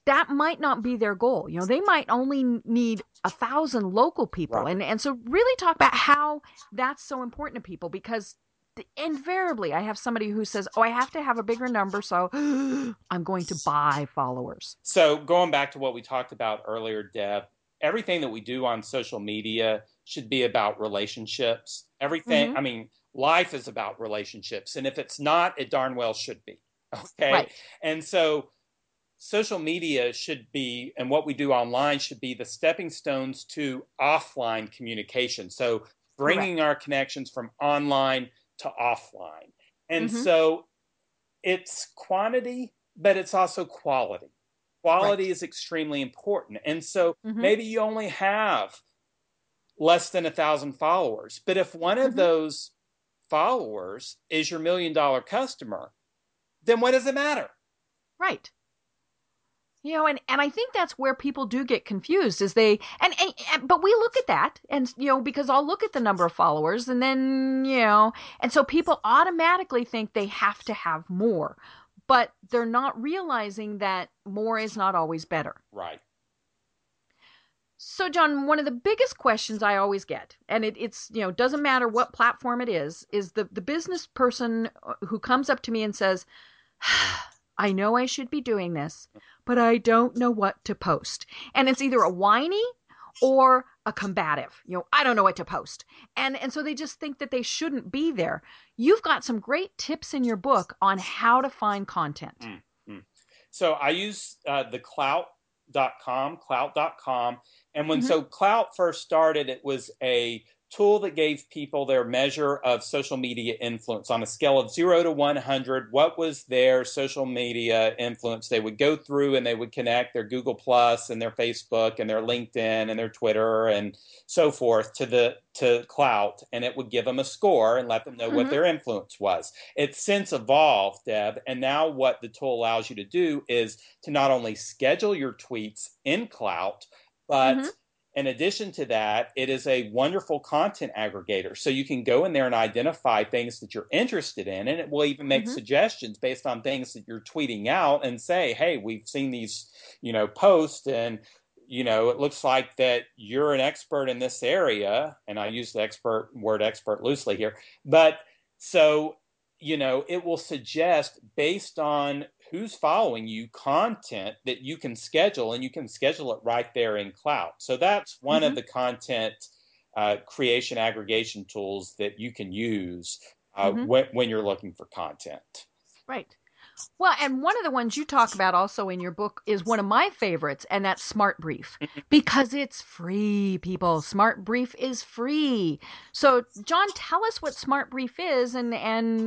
that might not be their goal. You know, they might only need 1,000 local people. Right. And so really talk about how that's so important to people, because invariably I have somebody who says, oh, I have to have a bigger number, so I'm going to buy followers. So going back to what we talked about earlier, Deb, everything that we do on social media should be about relationships. Everything, I mean, life is about relationships. And if it's not, it darn well should be. Okay. Right. And so social media should be, and what we do online should be, the stepping stones to offline communication. So bringing our connections from online to offline. And so it's quantity, but it's also quality. Quality is extremely important. And so maybe you only have less than 1,000 followers. But if one of those followers is your $1 million customer, then what does it matter? Right. You know, and I think that's where people do get confused is they, and but we look at that and, you know, because I'll look at the number of followers and then, you know, and so people automatically think they have to have more, but they're not realizing that more is not always better. Right. So, John, one of the biggest questions I always get, and it's, you know, doesn't matter what platform it is the business person who comes up to me and says, I know I should be doing this, but I don't know what to post. And it's either a whiny or a combative. You know, I don't know what to post. And so they just think that they shouldn't be there. You've got some great tips in your book on how to find content. Mm-hmm. So I use the Klout.com. And when so Klout first started, it was a tool that gave people their measure of social media influence on a scale of 0 to 100. What was their social media influence? They would go through and they would connect their Google Plus and their Facebook and their LinkedIn and their Twitter and so forth to Klout, and it would give them a score and let them know what their influence was. It's since evolved, Deb, and now what the tool allows you to do is to not only schedule your tweets in Klout, but in addition to that, it is a wonderful content aggregator. So you can go in there and identify things that you're interested in, and it will even make suggestions based on things that you're tweeting out and say, hey, we've seen these, you know, posts, and, you know, it looks like that you're an expert in this area. And I use the expert word expert loosely here. But so, you know, it will suggest based on who's following you content that you can schedule, and you can schedule it right there in Klout. So that's one of the content creation aggregation tools that you can use when you're looking for content. Right. Well, and one of the ones you talk about also in your book is one of my favorites, and that's Smart Brief, because it's free, people. Smart Brief is free. So, John, tell us what Smart Brief is and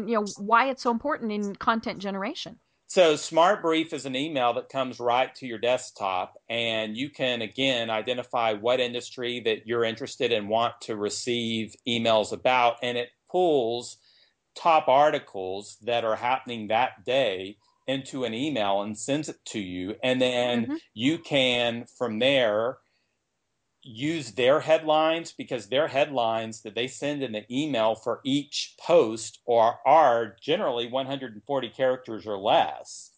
you know why it's so important in content generation. So Smart Brief is an email that comes right to your desktop, and you can, again, identify what industry that you're interested in want to receive emails about, and it pulls top articles that are happening that day into an email and sends it to you. And then you can, from there, use their headlines, because their headlines that they send in the email for each post are generally 140 characters or less.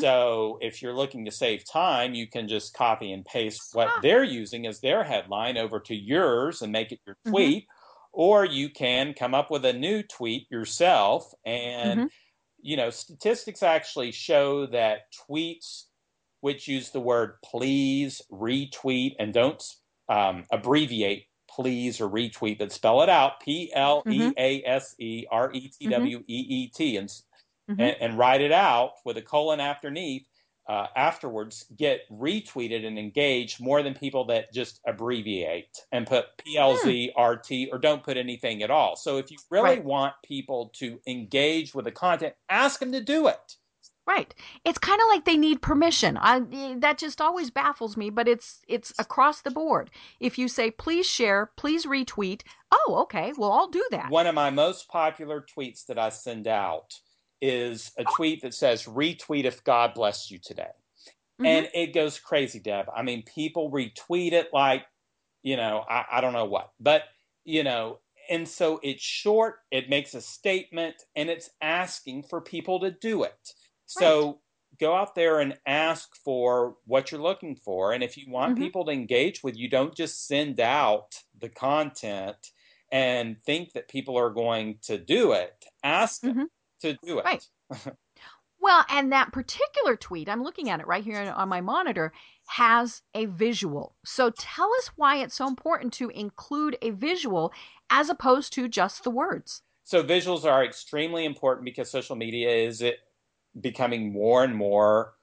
So if you're looking to save time, you can just copy and paste what they're using as their headline over to yours and make it your tweet. Or you can come up with a new tweet yourself. And, you know, statistics actually show that tweets which use the word please, retweet, and don't abbreviate please or retweet, but spell it out, P-L-E-A-S-E-R-E-T-W-E-E-T, and write it out with a colon afterwards, get retweeted and engaged more than people that just abbreviate and put P-L-Z-R-T or don't put anything at all. So if you really want people to engage with the content, ask them to do it. Right. It's kind of like they need permission. That just always baffles me, but it's across the board. If you say, please share, please retweet, oh, okay, well, I'll do that. One of my most popular tweets that I send out is a tweet that says, retweet if God bless you today. And it goes crazy, Deb. I mean, people retweet it like, you know, I don't know what. But, you know, and so it's short, it makes a statement, and it's asking for people to do it. So go out there and ask for what you're looking for. And if you want people to engage with you, don't just send out the content and think that people are going to do it. Ask them to do it. Right. Well, and that particular tweet, I'm looking at it right here on my monitor, has a visual. So tell us why it's so important to include a visual as opposed to just the words. So visuals are extremely important because social media is becoming more and more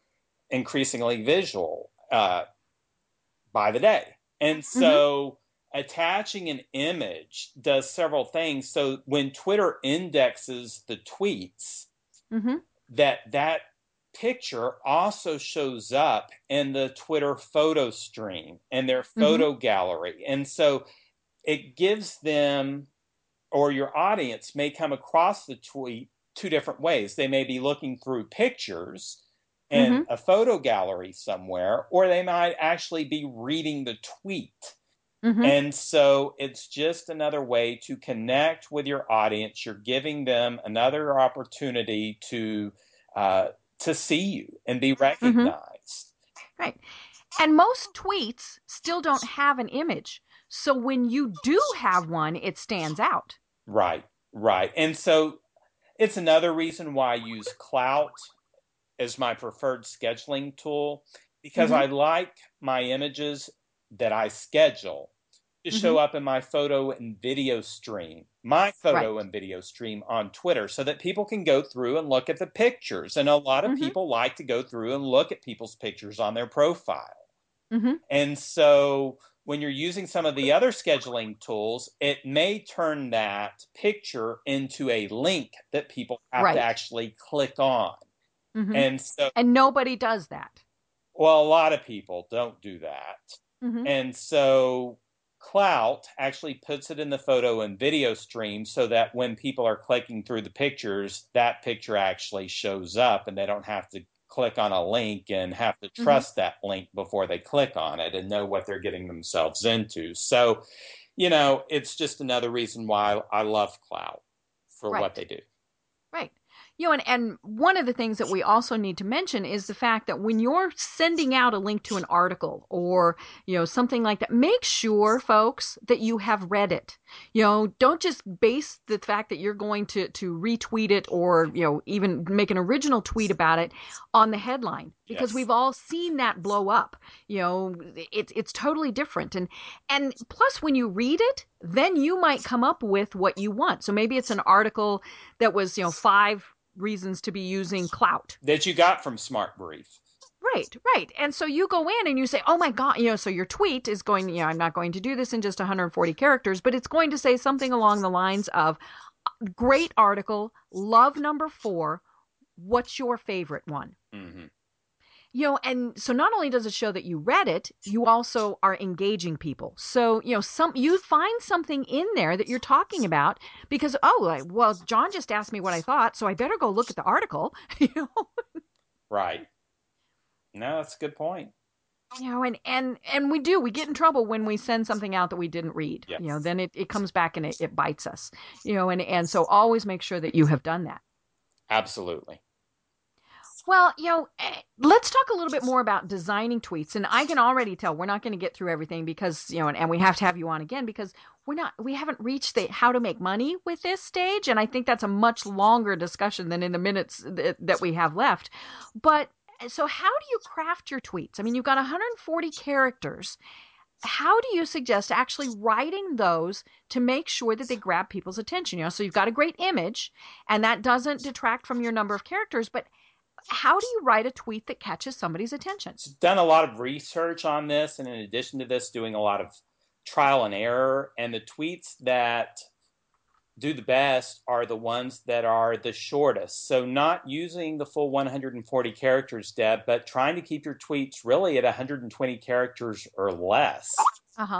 increasingly visual by the day. And so attaching an image does several things. So when Twitter indexes the tweets, that picture also shows up in the Twitter photo stream and their photo gallery. And so it gives them, or your audience may come across the tweet two different ways. They may be looking through pictures in a photo gallery somewhere, or they might actually be reading the tweet. And so it's just another way to connect with your audience. You're giving them another opportunity to see you and be recognized. Right. And most tweets still don't have an image. So when you do have one, it stands out. Right, right. And so it's another reason why I use Klout as my preferred scheduling tool, because I like my images that I schedule to show up in my photo and video stream, and video stream on Twitter, so that people can go through and look at the pictures. And a lot of people like to go through and look at people's pictures on their profile. And so when you're using some of the other scheduling tools, it may turn that picture into a link that people have to actually click on. And so, and nobody does that. Well, a lot of people don't do that. And so Klout actually puts it in the photo and video stream so that when people are clicking through the pictures, that picture actually shows up and they don't have to click on a link and have to trust that link before they click on it and know what they're getting themselves into. So, you know, it's just another reason why I love Klout for what they do. Right. You know, and one of the things that we also need to mention is the fact that when you're sending out a link to an article or, you know, something like that, make sure, folks, that you have read it. You know, don't just base the fact that you're going to retweet it or, you know, even make an original tweet about it on the headline, because we've all seen that blow up. You know, it's totally different. And plus, when you read it, then you might come up with what you want. So maybe it's an article that was, you know, 5 reasons to be using Klout that you got from Smart Brief. Right, right. And so you go in and you say, oh my God, you know, so your tweet is going, you know, I'm not going to do this in just 140 characters, but it's going to say something along the lines of, great article, love number 4, what's your favorite one? You know, and so not only does it show that you read it, you also are engaging people. So, you know, you find something in there that you're talking about because, oh, well, John just asked me what I thought, so I better go look at the article. You know? Right. No, that's a good point. You know, and we get in trouble when we send something out that we didn't read. Yes. You know, then it comes back and it bites us. You know, and so always make sure that you have done that. Absolutely. Well, you know, let's talk a little bit more about designing tweets. And I can already tell we're not going to get through everything because, you know, and we have to have you on again because we haven't reached the how to make money with this stage. And I think that's a much longer discussion than in the minutes that we have left. But so how do you craft your tweets? I mean, you've got 140 characters. How do you suggest actually writing those to make sure that they grab people's attention? You know, so you've got a great image and that doesn't detract from your number of characters, but how do you write a tweet that catches somebody's attention? I've done a lot of research on this, and in addition to this, doing a lot of trial and error. And the tweets that do the best are the ones that are the shortest. So not using the full 140 characters, Deb, but trying to keep your tweets really at 120 characters or less.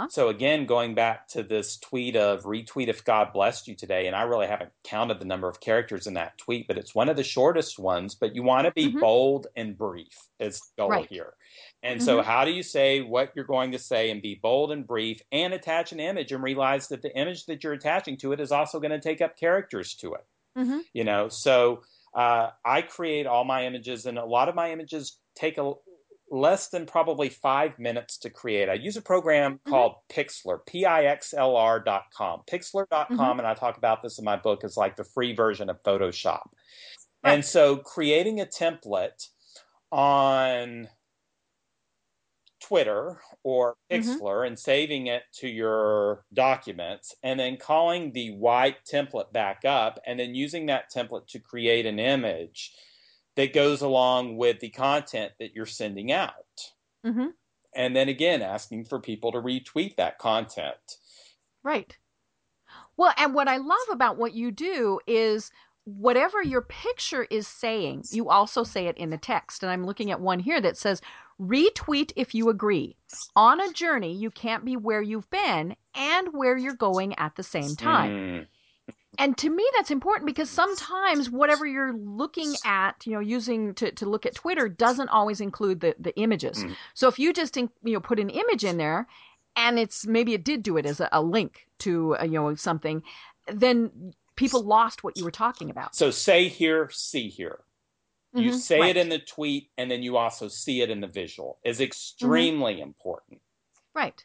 So again, going back to this retweet if God blessed you today, and I really haven't counted the number of characters in that tweet, but it's one of the shortest ones, but you want to be bold and brief is the goal here. And so how do you say what you're going to say and be bold and brief and attach an image and realize that the image that you're attaching to it is also going to take up characters to it? You know, so I create all my images, and a lot of my images take less than probably 5 minutes to create. I use a program called Pixlr, Pixlr.com. Pixlr.com, and I talk about this in my book, is like the free version of Photoshop. Right. And so creating a template on Twitter or Pixlr and saving it to your documents and then calling the white template back up and then using that template to create an image that goes along with the content that you're sending out. Mm-hmm. And then again, asking for people to retweet that content. Right. Well, and what I love about what you do is whatever your picture is saying, you also say it in the text. And I'm looking at one here that says, retweet if you agree. On a journey, you can't be where you've been and where you're going at the same time. Mm. And to me, that's important because sometimes whatever you're looking at, you know, using to look at Twitter doesn't always include the images. Mm. So if you just, put an image in there and it's maybe it did do it as a link to, something, then people lost what you were talking about. So say here, see here. Mm-hmm. You say right. it in the tweet and then you also see it in the visual is extremely mm-hmm. important. Right.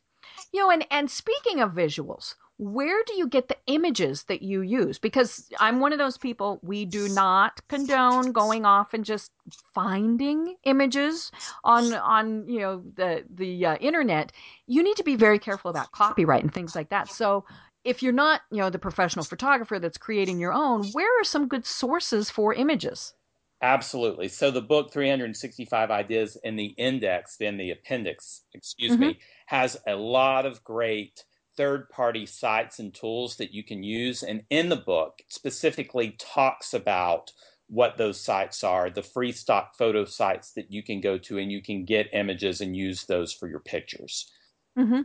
And speaking of visuals, where do you get the images that you use? Because I'm one of those people, we do not condone going off and just finding images on the internet. You need to be very careful about copyright and things like that. So if you're not, the professional photographer that's creating your own, where are some good sources for images? Absolutely. So the book 365 Ideas in the appendix, mm-hmm. has a lot of great third-party sites and tools that you can use. And in the book, it specifically talks about what those sites are, the free stock photo sites that you can go to, and you can get images and use those for your pictures. Mm-hmm.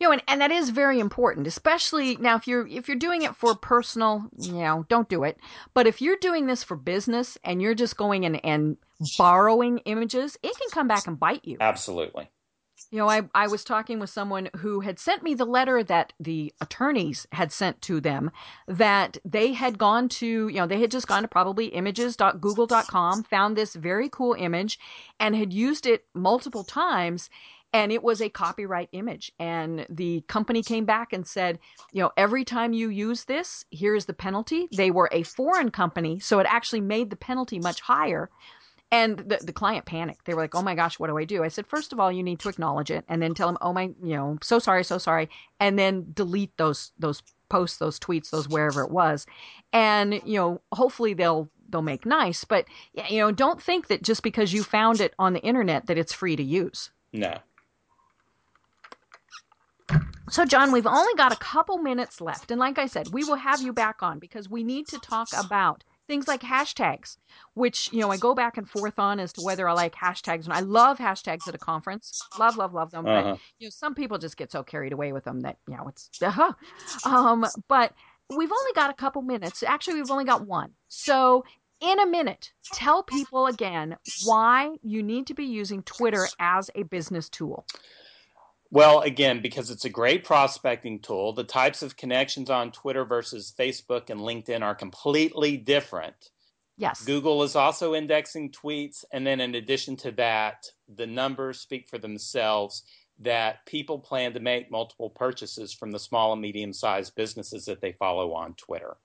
And that is very important, especially now if you're doing it for personal, don't do it. But if you're doing this for business and you're just going and borrowing images, it can come back and bite you. Absolutely. I was talking with someone who had sent me the letter that the attorneys had sent to them that they had gone to, they had just gone to probably images.google.com, found this very cool image and had used it multiple times. And it was a copyright image. And the company came back and said, every time you use this, here's the penalty. They were a foreign company, so it actually made the penalty much higher. And the client panicked. They were like, oh my gosh, what do I do? I said, first of all, you need to acknowledge it and then tell them, oh my, so sorry. And then delete those posts, those tweets, those wherever it was. And, hopefully they'll make nice. But, don't think that just because you found it on the internet that it's free to use. No. So, John, we've only got a couple minutes left. And like I said, we will have you back on because we need to talk about things like hashtags, which, I go back and forth on as to whether I like hashtags. And I love hashtags at a conference. Love them. Uh-huh. But, some people just get so carried away with them that, it's, but we've only got a couple minutes. Actually, we've only got one. So in a minute, tell people again why you need to be using Twitter as a business tool. Well, again, because it's a great prospecting tool, the types of connections on Twitter versus Facebook and LinkedIn are completely different. Yes. Google is also indexing tweets. And then in addition to that, the numbers speak for themselves that people plan to make multiple purchases from the small and medium-sized businesses that they follow on Twitter.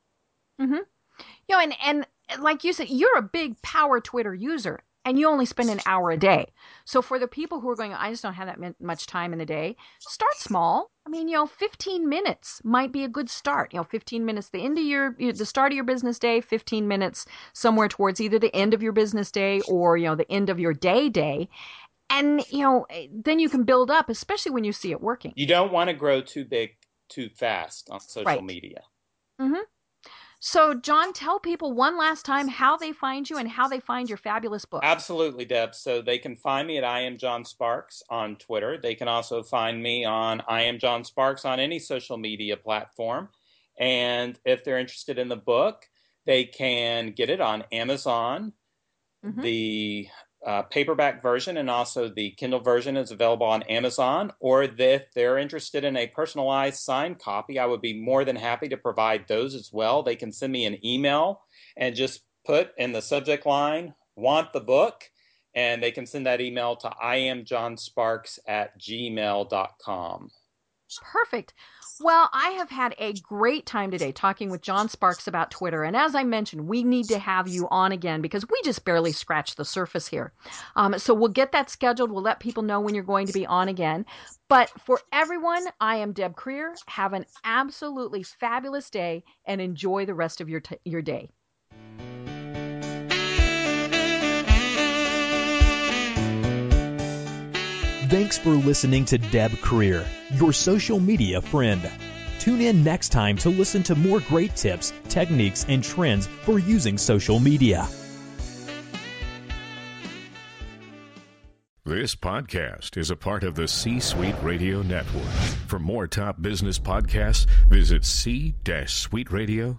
Mm-hmm. And like you said, you're a big power Twitter user. And you only spend an hour a day. So for the people who are going, I just don't have that much time in the day, start small. 15 minutes might be a good start. 15 minutes the end of the start of your business day, 15 minutes somewhere towards either the end of your business day or, the end of your day. And, then you can build up, especially when you see it working. You don't want to grow too big too fast on social right. media. Mm-hmm. So, John, tell people one last time how they find you and how they find your fabulous book. Absolutely, Deb. So they can find me at IamJohnSparks on Twitter. They can also find me on IamJohnSparks on any social media platform. And if they're interested in the book, they can get it on Amazon. Mm-hmm. The paperback version and also the Kindle version is available on Amazon. Or if they're interested in a personalized signed copy, I would be more than happy to provide those as well. They can send me an email and just put in the subject line, want the book, and they can send that email to IamJohnSparks@gmail.com. Perfect. Well, I have had a great time today talking with John Sparks about Twitter. And as I mentioned, we need to have you on again because we just barely scratched the surface here. So we'll get that scheduled. We'll let people know when you're going to be on again. But for everyone, I am Deb Krier. Have an absolutely fabulous day and enjoy the rest of your day. Thanks for listening to Deb Krier, your social media friend. Tune in next time to listen to more great tips, techniques, and trends for using social media. This podcast is a part of the C-Suite Radio Network. For more top business podcasts, visit c-suiteradio.com.